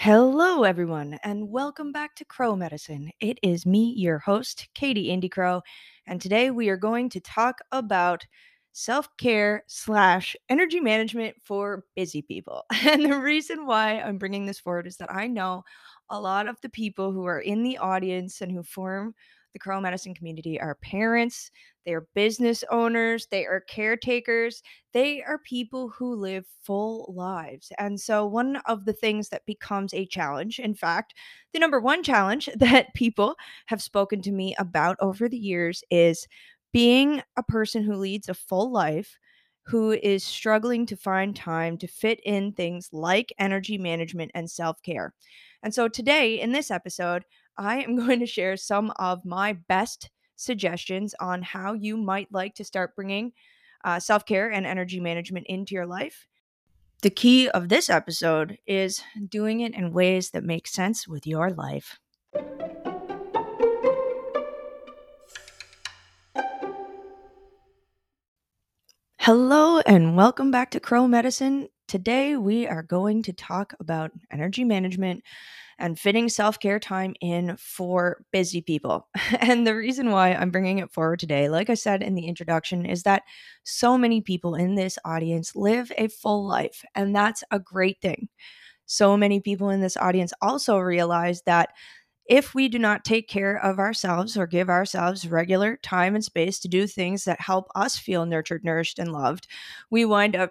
Hello, everyone, and welcome back to Crow Medicine. It is me, your host, Katie Indy Crow, and today we are going to talk about self-care / energy management for busy people. And the reason why I'm bringing this forward is that I know a lot of the people who are in the audience and who form the Crow Medicine community are parents, they are business owners, they are caretakers, they are people who live full lives. And so one of the things that becomes a challenge, in fact, the number one challenge that people have spoken to me about over the years is being a person who leads a full life, who is struggling to find time to fit in things like energy management and self-care. And so today in this episode, I am going to share some of my best suggestions on how you might like to start bringing self-care and energy management into your life. The key of this episode is doing it in ways that make sense with your life. Hello and welcome back to Crow Medicine. Today we are going to talk about energy management and fitting self-care time in for busy people. And the reason why I'm bringing it forward today, like I said in the introduction, is that so many people in this audience live a full life, and that's a great thing. So many people in this audience also realize that if we do not take care of ourselves or give ourselves regular time and space to do things that help us feel nurtured, nourished, and loved, we wind up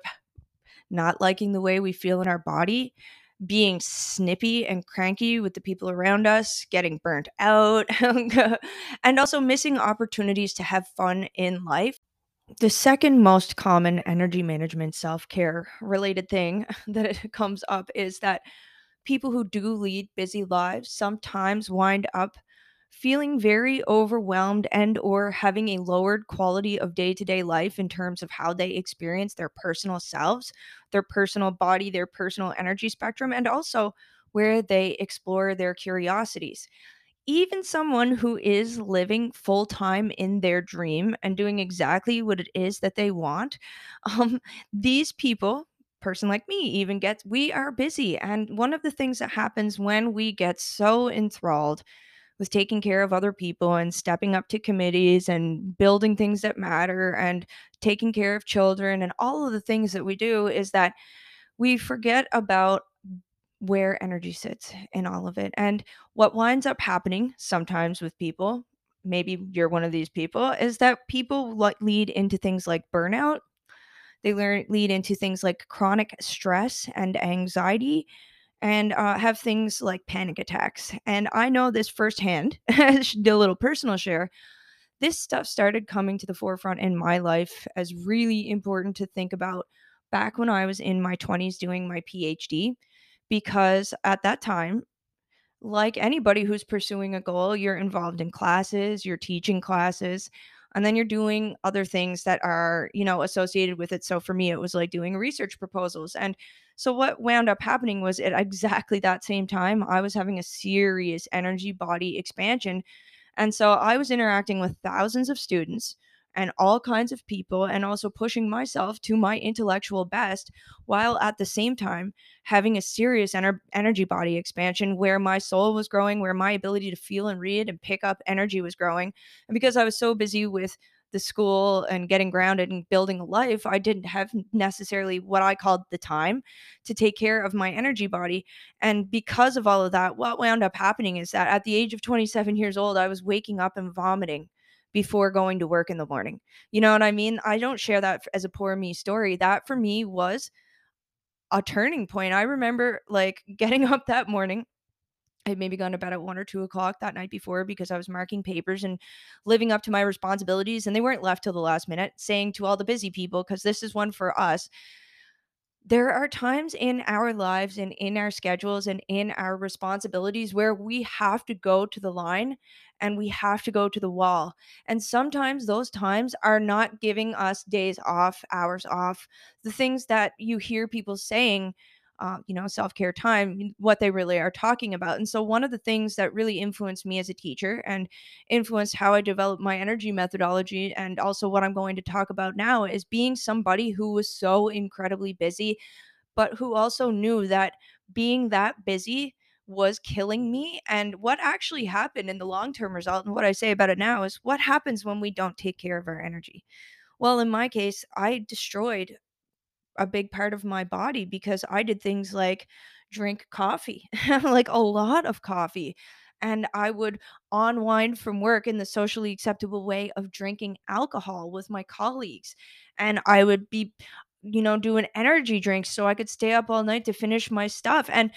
not liking the way we feel in our body, being snippy and cranky with the people around us, getting burnt out, and also missing opportunities to have fun in life. The second most common energy management self-care related thing that comes up is that people who do lead busy lives sometimes wind up feeling very overwhelmed and or having a lowered quality of day-to-day life in terms of how they experience their personal selves, their personal body, their personal energy spectrum, and also where they explore their curiosities. Even someone who is living full-time in their dream and doing exactly what it is that they want, these people, person like me even gets, we are busy. And one of the things that happens when we get so enthralled with taking care of other people and stepping up to committees and building things that matter and taking care of children and all of the things that we do is that we forget about where energy sits in all of it. And what winds up happening sometimes with people, maybe you're one of these people, is that people lead into things like burnout. They lead into things like chronic stress and anxiety, and have things like panic attacks. And I know this firsthand, did a little personal share. This stuff started coming to the forefront in my life as really important to think about back when I was in my 20s doing my PhD, because at that time, like anybody who's pursuing a goal, you're involved in classes, you're teaching classes, and then you're doing other things that are, associated with it. So for me, it was like doing research proposals. And so what wound up happening was at exactly that same time, I was having a serious energy body expansion. And so I was interacting with thousands of students and all kinds of people, and also pushing myself to my intellectual best, while at the same time having a serious energy body expansion where my soul was growing, where my ability to feel and read and pick up energy was growing. And because I was so busy with the school and getting grounded and building a life, I didn't have necessarily what I called the time to take care of my energy body. And because of all of that, what wound up happening is that at the age of 27 years old, I was waking up and vomiting before going to work in the morning. You know what I mean? I don't share that as a poor me story. That for me was a turning point. I remember getting up that morning. I'd maybe gone to bed at 1 or 2 o'clock that night before because I was marking papers and living up to my responsibilities, and they weren't left till the last minute, saying to all the busy people, because this is one for us, there are times in our lives and in our schedules and in our responsibilities where we have to go to the line and we have to go to the wall. And sometimes those times are not giving us days off, hours off, the things that you hear people saying, self-care time, what they really are talking about. And so one of the things that really influenced me as a teacher and influenced how I developed my energy methodology, and also what I'm going to talk about now, is being somebody who was so incredibly busy, but who also knew that being that busy was killing me. And what actually happened in the long-term result, and what I say about it now, is what happens when we don't take care of our energy? Well, in my case, I destroyed a big part of my body because I did things like drink coffee, like a lot of coffee. And I would unwind from work in the socially acceptable way of drinking alcohol with my colleagues. And I would be, doing energy drinks so I could stay up all night to finish my stuff. And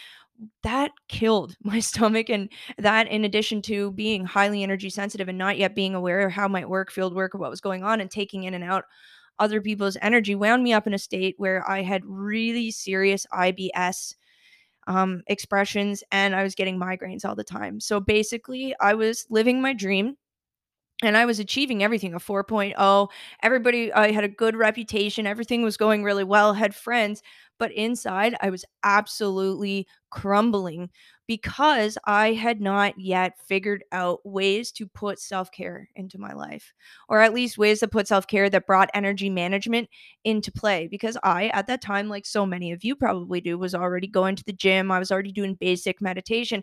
that killed my stomach. And that, in addition to being highly energy sensitive and not yet being aware of how my work, field work, or what was going on and taking in and out other people's energy, wound me up in a state where I had really serious IBS expressions, and I was getting migraines all the time. So basically, I was living my dream and I was achieving everything, a 4.0. Everybody, I had a good reputation. Everything was going really well, had friends, but inside I was absolutely crumbling because I had not yet figured out ways to put self-care into my life, or at least ways to put self-care that brought energy management into play. Because I, at that time, like so many of you probably do, was already going to the gym. I was already doing basic meditation.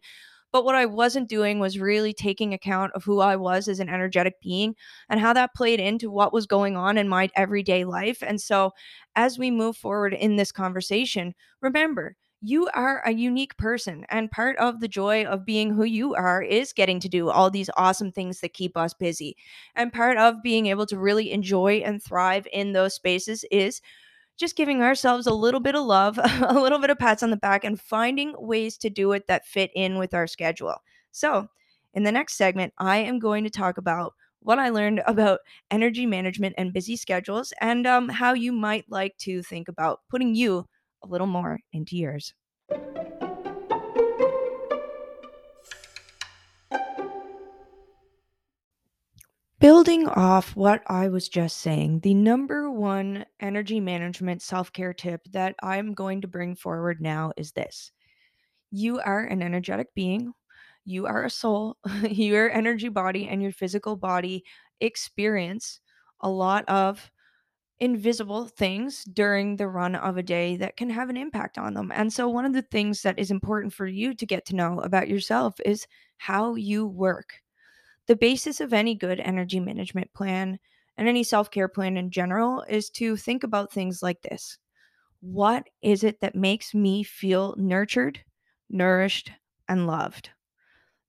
But what I wasn't doing was really taking account of who I was as an energetic being and how that played into what was going on in my everyday life. And so as we move forward in this conversation, remember, you are a unique person. And part of the joy of being who you are is getting to do all these awesome things that keep us busy. And part of being able to really enjoy and thrive in those spaces is just giving ourselves a little bit of love, a little bit of pats on the back, and finding ways to do it that fit in with our schedule. So in the next segment, I am going to talk about what I learned about energy management and busy schedules, and how you might like to think about putting you a little more into yours. Building off what I was just saying, the number one energy management self-care tip that I'm going to bring forward now is this. You are an energetic being. You are a soul. Your energy body and your physical body experience a lot of invisible things during the run of a day that can have an impact on them. And so one of the things that is important for you to get to know about yourself is how you work. The basis of any good energy management plan and any self-care plan in general is to think about things like this. What is it that makes me feel nurtured, nourished, and loved?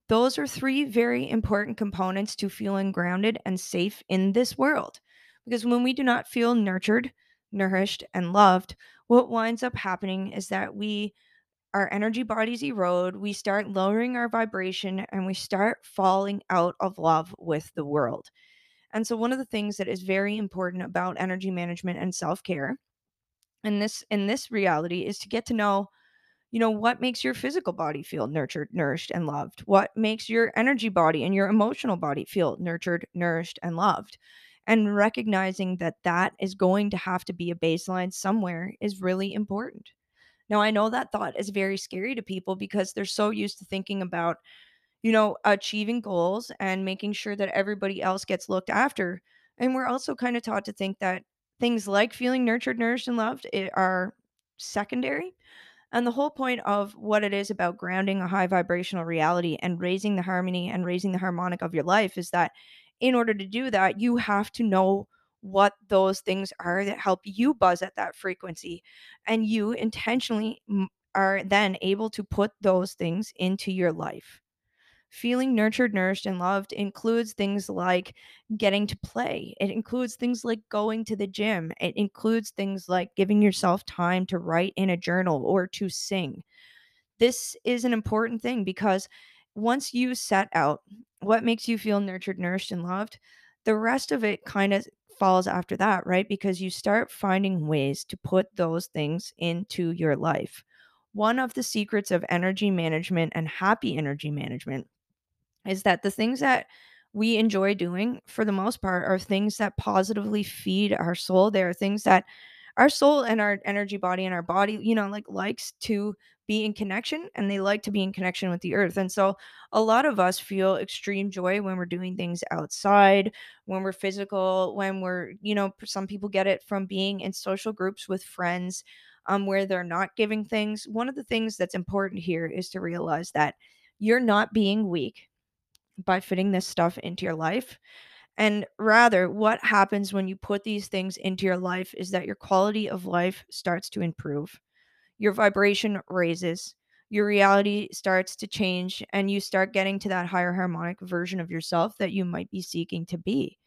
Those are three very important components to feeling grounded and safe in this world. Because when we do not feel nurtured, nourished, and loved, what winds up happening is that our energy bodies erode, we start lowering our vibration, and we start falling out of love with the world. And so one of the things that is very important about energy management and self-care in this reality is to get to know, what makes your physical body feel nurtured, nourished, and loved? What makes your energy body and your emotional body feel nurtured, nourished, and loved? And recognizing that that is going to have to be a baseline somewhere is really important. Now, I know that thought is very scary to people because they're so used to thinking about, achieving goals and making sure that everybody else gets looked after. And we're also kind of taught to think that things like feeling nurtured, nourished, and loved are secondary. And the whole point of what it is about grounding a high vibrational reality and raising the harmony and raising the harmonic of your life is that in order to do that, you have to know what those things are that help you buzz at that frequency. And you intentionally are then able to put those things into your life. Feeling nurtured, nourished, and loved includes things like getting to play. It includes things like going to the gym. It includes things like giving yourself time to write in a journal or to sing. This is an important thing because once you set out what makes you feel nurtured, nourished, and loved, the rest of it kind of falls after that, right? Because you start finding ways to put those things into your life. One of the secrets of energy management and happy energy management is that the things that we enjoy doing, for the most part, are things that positively feed our soul. They are things that our soul and our energy body and our body, likes to be in connection, and they like to be in connection with the earth. And so a lot of us feel extreme joy when we're doing things outside, when we're physical, when we're, some people get it from being in social groups with friends. where they're not giving things. One of the things that's important here is to realize that you're not being weak by fitting this stuff into your life. And rather, what happens when you put these things into your life is that your quality of life starts to improve. Your vibration raises, your reality starts to change, and you start getting to that higher harmonic version of yourself that you might be seeking to be.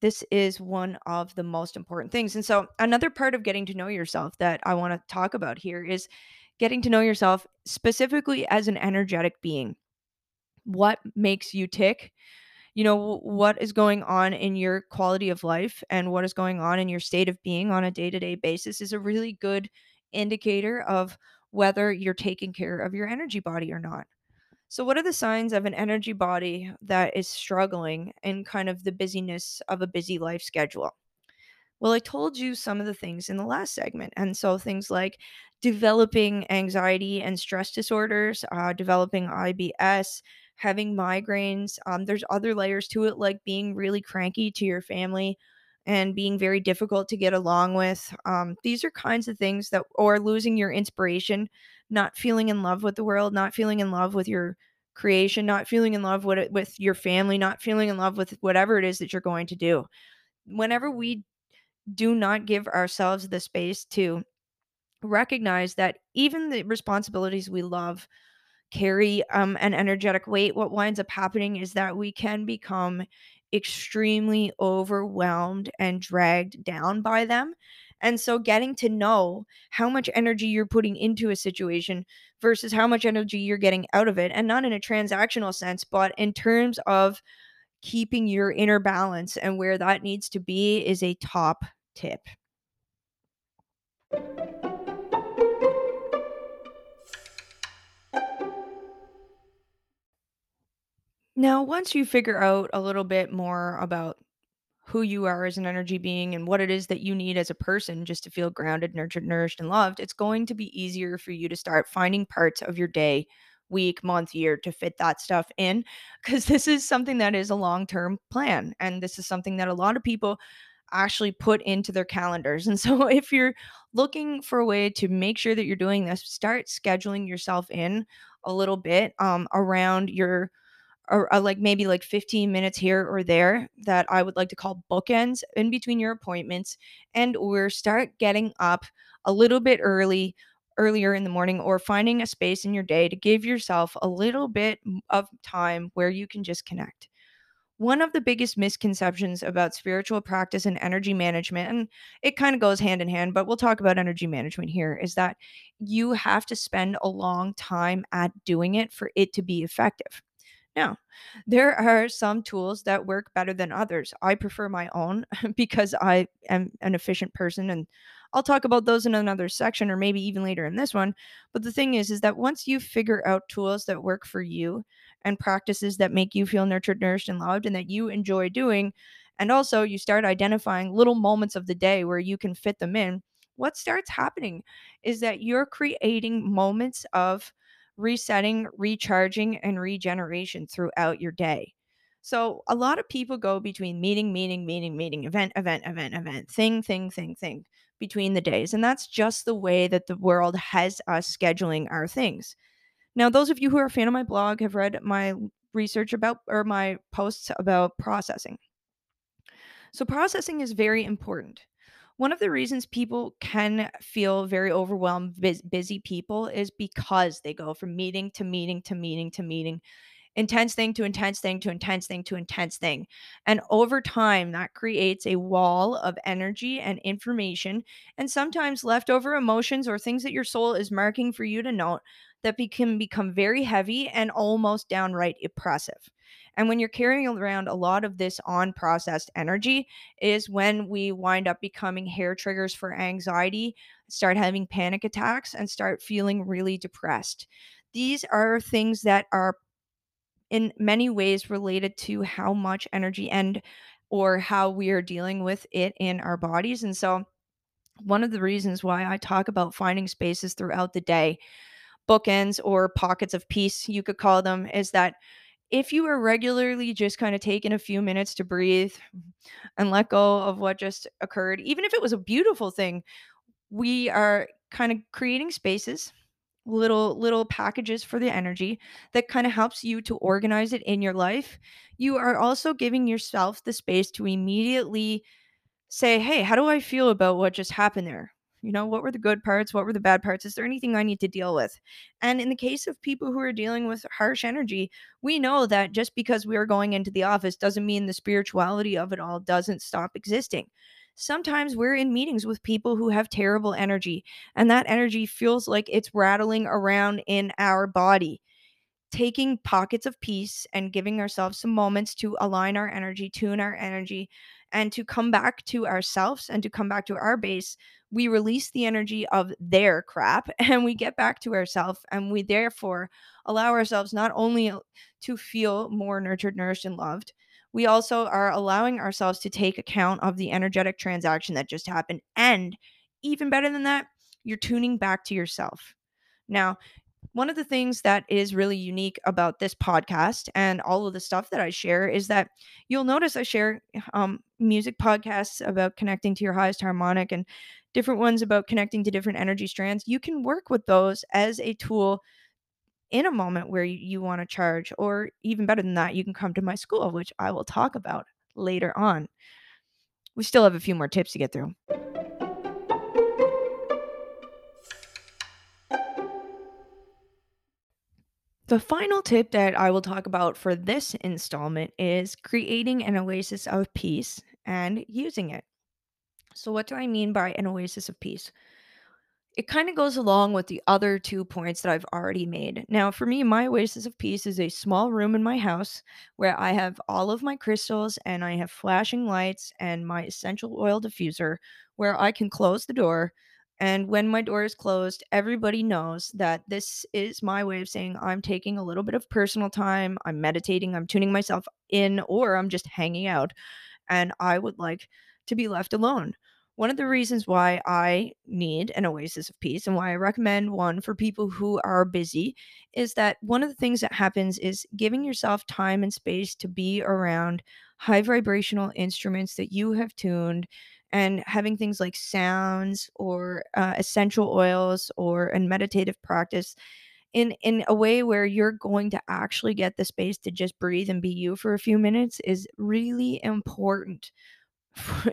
This is one of the most important things. And so another part of getting to know yourself that I want to talk about here is getting to know yourself specifically as an energetic being. What makes you tick? You know, what is going on in your quality of life and what is going on in your state of being on a day-to-day basis is a really good indicator of whether you're taking care of your energy body or not. So what are the signs of an energy body that is struggling in kind of the busyness of a busy life schedule? Well, I told you some of the things in the last segment. And so things like developing anxiety and stress disorders, developing IBS, having migraines. There's other layers to it, like being really cranky to your family and being very difficult to get along with. These are kinds of things that, or losing your inspiration, not feeling in love with the world, not feeling in love with your creation, not feeling in love with your family, not feeling in love with whatever it is that you're going to do. Whenever we do not give ourselves the space to recognize that even the responsibilities we love carry an energetic weight, what winds up happening is that we can become extremely overwhelmed and dragged down by them. And so getting to know how much energy you're putting into a situation versus how much energy you're getting out of it, and not in a transactional sense, but in terms of keeping your inner balance and where that needs to be, is a top tip. Now, once you figure out a little bit more about who you are as an energy being and what it is that you need as a person just to feel grounded, nurtured, nourished, and loved, it's going to be easier for you to start finding parts of your day, week, month, year to fit that stuff in, because this is something that is a long-term plan. And this is something that a lot of people actually put into their calendars. And so if you're looking for a way to make sure that you're doing this, start scheduling yourself in a little bit around your or like maybe like 15 minutes here or there that I would like to call bookends in between your appointments, and or start getting up a little bit earlier in the morning, or finding a space in your day to give yourself a little bit of time where you can just connect. One of the biggest misconceptions about spiritual practice and energy management, and it kind of goes hand in hand, but we'll talk about energy management here, is that you have to spend a long time at doing it for it to be effective. Now, there are some tools that work better than others. I prefer my own because I am an efficient person, and I'll talk about those in another section or maybe even later in this one. But the thing is that once you figure out tools that work for you and practices that make you feel nurtured, nourished, and loved, and that you enjoy doing, and also you start identifying little moments of the day where you can fit them in, what starts happening is that you're creating moments of resetting, recharging, and regeneration throughout your day. So a lot of people go between meeting, event, thing between the days. And that's just the way that the world has us scheduling our things. Now, those of you who are a fan of my blog have read my research about, or my posts about processing. So processing is very important. One of the reasons people can feel very overwhelmed, busy people, is because they go from meeting to meeting, intense thing to intense thing. And over time, that creates a wall of energy and information, and sometimes leftover emotions or things that your soul is marking for you to note that can become very heavy and almost downright oppressive. And when you're carrying around a lot of this unprocessed energy is when we wind up becoming hair triggers for anxiety, start having panic attacks, and start feeling really depressed. These are things that are in many ways related to how much energy and or how we are dealing with it in our bodies. And so one of the reasons why I talk about finding spaces throughout the day, bookends or pockets of peace, you could call them, is that if you are regularly just kind of taking a few minutes to breathe and let go of what just occurred, even if it was a beautiful thing, we are kind of creating spaces, little packages for the energy that kind of helps you to organize it in your life. You are also giving yourself the space to immediately say, hey, how do I feel about what just happened there? You know, what were the good parts? What were the bad parts? Is there anything I need to deal with? And in the case of people who are dealing with harsh energy, we know that just because we are going into the office doesn't mean the spirituality of it all doesn't stop existing. Sometimes we're in meetings with people who have terrible energy, and that energy feels like it's rattling around in our body. Taking pockets of peace and giving ourselves some moments to align our energy, tune our energy, and to come back to ourselves and to come back to our base, we release the energy of their crap and we get back to ourselves, and we therefore allow ourselves not only to feel more nurtured, nourished, and loved, we also are allowing ourselves to take account of the energetic transaction that just happened. And even better than that, you're tuning back to yourself. Now, one of the things that is really unique about this podcast and all of the stuff that I share is that you'll notice I share music podcasts about connecting to your highest harmonic and different ones about connecting to different energy strands. You can work with those as a tool in a moment where you want to charge, or even better than that, you can come to my school, which I will talk about later on. We still have a few more tips to get through. The final tip that I will talk about for this installment is creating an oasis of peace and using it. So what do I mean by an oasis of peace? It kind of goes along with the other 2 points that I've already made. Now, for me, my oasis of peace is a small room in my house where I have all of my crystals and I have flashing lights and my essential oil diffuser where I can close the door. And when my door is closed, everybody knows that this is my way of saying I'm taking a little bit of personal time, I'm meditating, I'm tuning myself in, or I'm just hanging out, and I would like to be left alone. One of the reasons why I need an oasis of peace and why I recommend one for people who are busy is that one of the things that happens is giving yourself time and space to be around high vibrational instruments that you have tuned, and having things like sounds or essential oils or a meditative practice in a way where you're going to actually get the space to just breathe and be you for a few minutes is really important.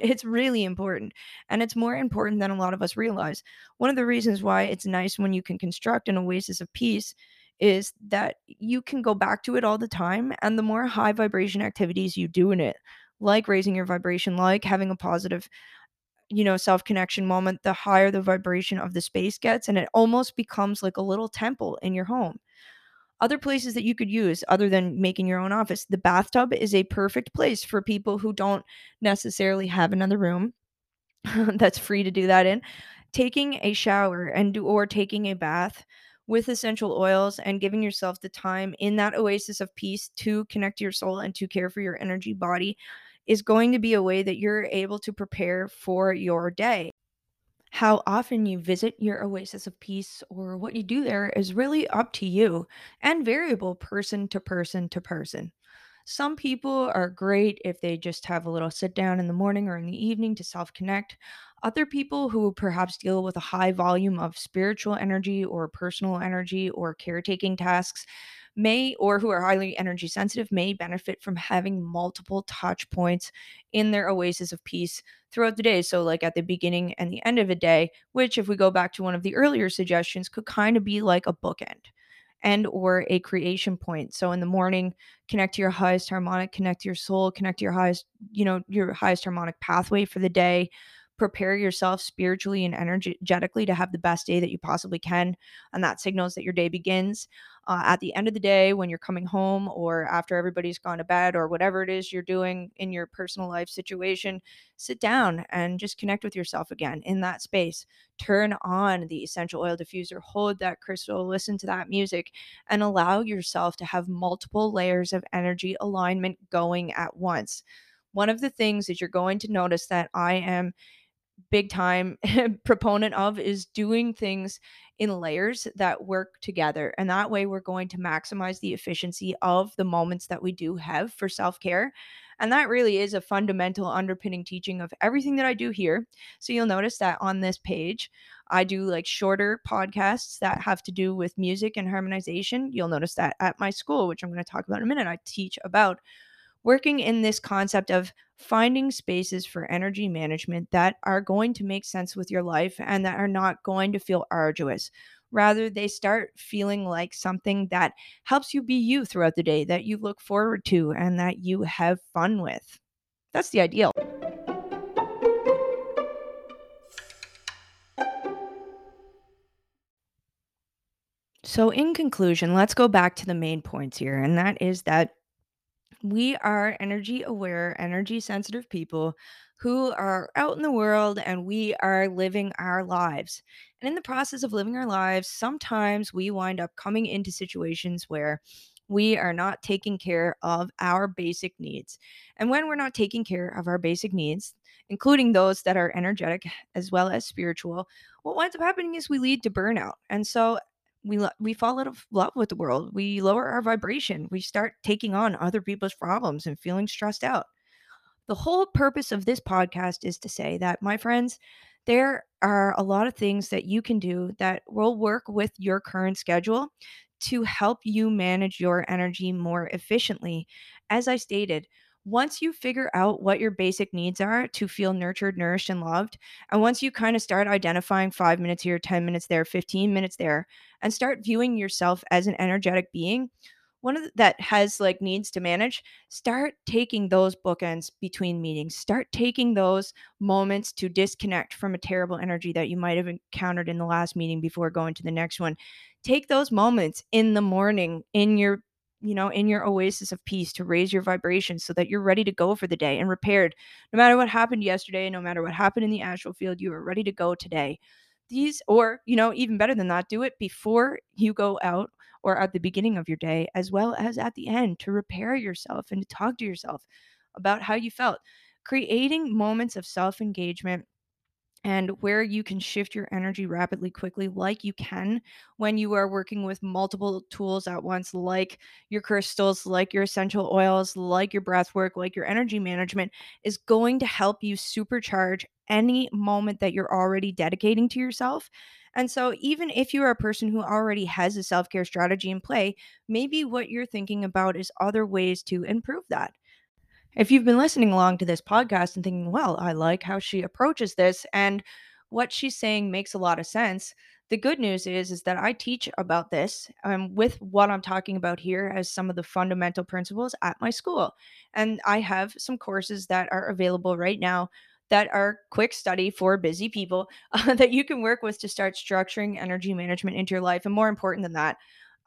It's really important, and it's more important than a lot of us realize. One of the reasons why it's nice when you can construct an oasis of peace is that you can go back to it all the time, and the more high vibration activities you do in it, like raising your vibration, like having a positive, self-connection moment, the higher the vibration of the space gets, and it almost becomes like a little temple in your home. Other places that you could use other than making your own office. The bathtub is a perfect place for people who don't necessarily have another room that's free to do that in. Taking a shower or taking a bath with essential oils and giving yourself the time in that oasis of peace to connect to your soul and to care for your energy body is going to be a way that you're able to prepare for your day. How often you visit your oasis of peace or what you do there is really up to you and variable person to person to person. Some people are great if they just have a little sit down in the morning or in the evening to self-connect. Other people who perhaps deal with a high volume of spiritual energy or personal energy or caretaking tasks who are highly energy sensitive may benefit from having multiple touch points in their oasis of peace throughout the day. So like at the beginning and the end of a day, which if we go back to one of the earlier suggestions could kind of be like a bookend and or a creation point. So in the morning, connect to your highest harmonic, connect to your soul, connect to your highest, your highest harmonic pathway for the day. Prepare yourself spiritually and energetically to have the best day that you possibly can. And that signals that your day begins. At the end of the day, when you're coming home or after everybody's gone to bed or whatever it is you're doing in your personal life situation, sit down and just connect with yourself again in that space. Turn on the essential oil diffuser, hold that crystal, listen to that music, and allow yourself to have multiple layers of energy alignment going at once. One of the things is you're going to notice that I am big time proponent of is doing things in layers that work together. And that way we're going to maximize the efficiency of the moments that we do have for self-care. And that really is a fundamental underpinning teaching of everything that I do here. So you'll notice that on this page, I do like shorter podcasts that have to do with music and harmonization. You'll notice that at my school, which I'm going to talk about in a minute, I teach about working in this concept of finding spaces for energy management that are going to make sense with your life and that are not going to feel arduous. Rather, they start feeling like something that helps you be you throughout the day, that you look forward to and that you have fun with. That's the ideal. So in conclusion, let's go back to the main points here, and that is that we are energy aware, energy sensitive people who are out in the world, and we are living our lives. And in the process of living our lives, sometimes we wind up coming into situations where we are not taking care of our basic needs. And when we're not taking care of our basic needs, including those that are energetic as well as spiritual, what winds up happening is we lead to burnout. And so we fall out of love with the world. We lower our vibration. We start taking on other people's problems and feeling stressed out. The whole purpose of this podcast is to say that, my friends, there are a lot of things that you can do that will work with your current schedule to help you manage your energy more efficiently. As I stated, once you figure out what your basic needs are to feel nurtured, nourished, and loved, and once you kind of start identifying 5 minutes here, 10 minutes there, 15 minutes there, and start viewing yourself as an energetic being, that has like needs to manage, start taking those bookends between meetings. Start taking those moments to disconnect from a terrible energy that you might have encountered in the last meeting before going to the next one. Take those moments in the morning, in your oasis of peace, to raise your vibration so that you're ready to go for the day and repaired. No matter what happened yesterday, no matter what happened in the astral field, you are ready to go today. Even better than that, do it before you go out or at the beginning of your day, as well as at the end, to repair yourself and to talk to yourself about how you felt. Creating moments of self-engagement and where you can shift your energy rapidly, quickly, like you can when you are working with multiple tools at once, like your crystals, like your essential oils, like your breath work, like your energy management, is going to help you supercharge any moment that you're already dedicating to yourself. And so even if you are a person who already has a self-care strategy in play, maybe what you're thinking about is other ways to improve that. If you've been listening along to this podcast and thinking, well, I like how she approaches this and what she's saying makes a lot of sense, the good news is that I teach about this with what I'm talking about here as some of the fundamental principles at my school. And I have some courses that are available right now that are quick study for busy people that you can work with to start structuring energy management into your life. And more important than that,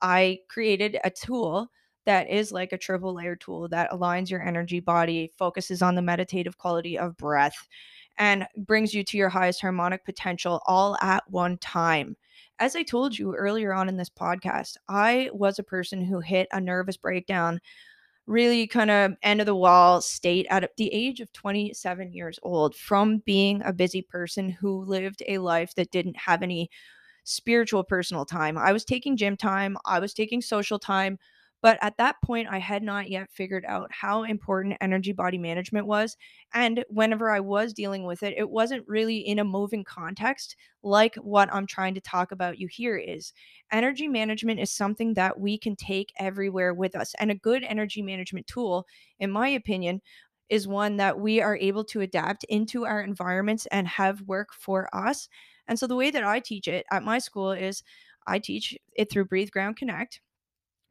I created a tool that is like a triple layer tool that aligns your energy body, focuses on the meditative quality of breath, and brings you to your highest harmonic potential all at one time. As I told you earlier on in this podcast, I was a person who hit a nervous breakdown, really kind of end of the wall state at the age of 27 years old, from being a busy person who lived a life that didn't have any spiritual personal time. I was taking gym time, I was taking social time, but at that point I had not yet figured out how important energy body management was. And whenever I was dealing with it, it wasn't really in a moving context like what I'm trying to talk about you here is. Energy management is something that we can take everywhere with us. And a good energy management tool, in my opinion, is one that we are able to adapt into our environments and have work for us. And so the way that I teach it at my school is I teach it through Breathe Ground Connect.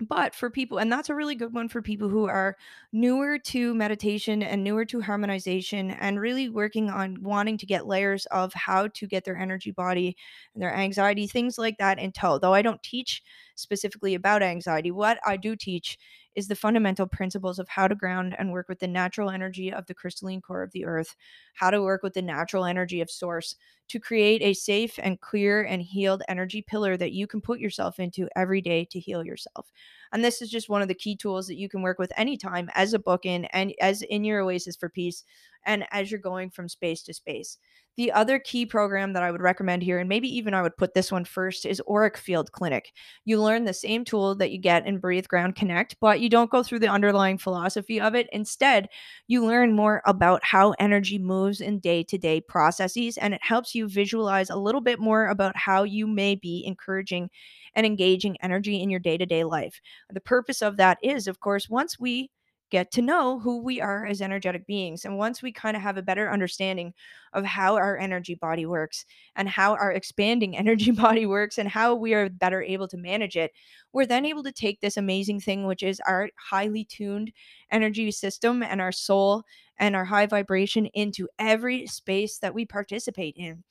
But for people, and that's a really good one for people who are newer to meditation and newer to harmonization and really working on wanting to get layers of how to get their energy body and their anxiety, things like that in tow. Though I don't teach specifically about anxiety, what I do teach is the fundamental principles of how to ground and work with the natural energy of the crystalline core of the earth, how to work with the natural energy of source to create a safe and clear and healed energy pillar that you can put yourself into every day to heal yourself. And this is just one of the key tools that you can work with anytime as a bookend and as in your oasis for peace, and as you're going from space to space. The other key program that I would recommend here, and maybe even I would put this one first, is Auric Field Clinic. You learn the same tool that you get in Breathe Ground Connect, but you don't go through the underlying philosophy of it. Instead, you learn more about how energy moves in day-to-day processes, and it helps you visualize a little bit more about how you may be encouraging and engaging energy in your day-to-day life. The purpose of that is, of course, once we get to know who we are as energetic beings. And once we kind of have a better understanding of how our energy body works and how our expanding energy body works and how we are better able to manage it, we're then able to take this amazing thing, which is our highly tuned energy system and our soul and our high vibration into every space that we participate in.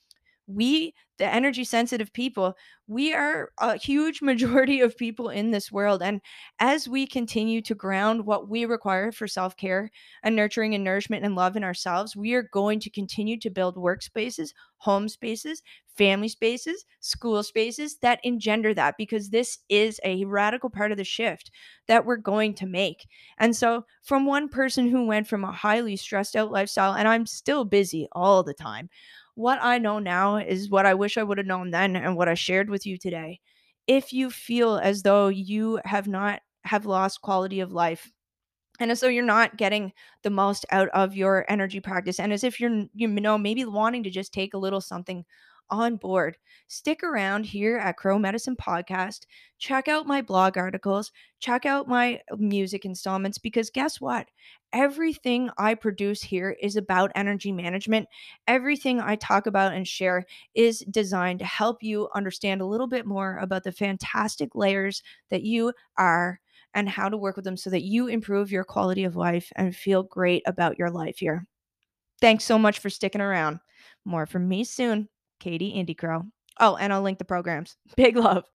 We, the energy sensitive people, we are a huge majority of people in this world. And as we continue to ground what we require for self-care and nurturing and nourishment and love in ourselves, we are going to continue to build workspaces, home spaces, family spaces, school spaces that engender that, because this is a radical part of the shift that we're going to make. And so from one person who went from a highly stressed out lifestyle, and I'm still busy all the time, what I know now is what I wish I would have known then and what I shared with you today. If you feel as though you have lost quality of life, and as though you're not getting the most out of your energy practice, and as if you're, maybe wanting to just take a little something on board, stick around here at Crow Medicine Podcast. Check out my blog articles, check out my music installments, because guess what? Everything I produce here is about energy management. Everything I talk about and share is designed to help you understand a little bit more about the fantastic layers that you are and how to work with them so that you improve your quality of life and feel great about your life here. Thanks so much for sticking around. More from me soon. Katie Indy Crow. Oh, and I'll link the programs. Big love.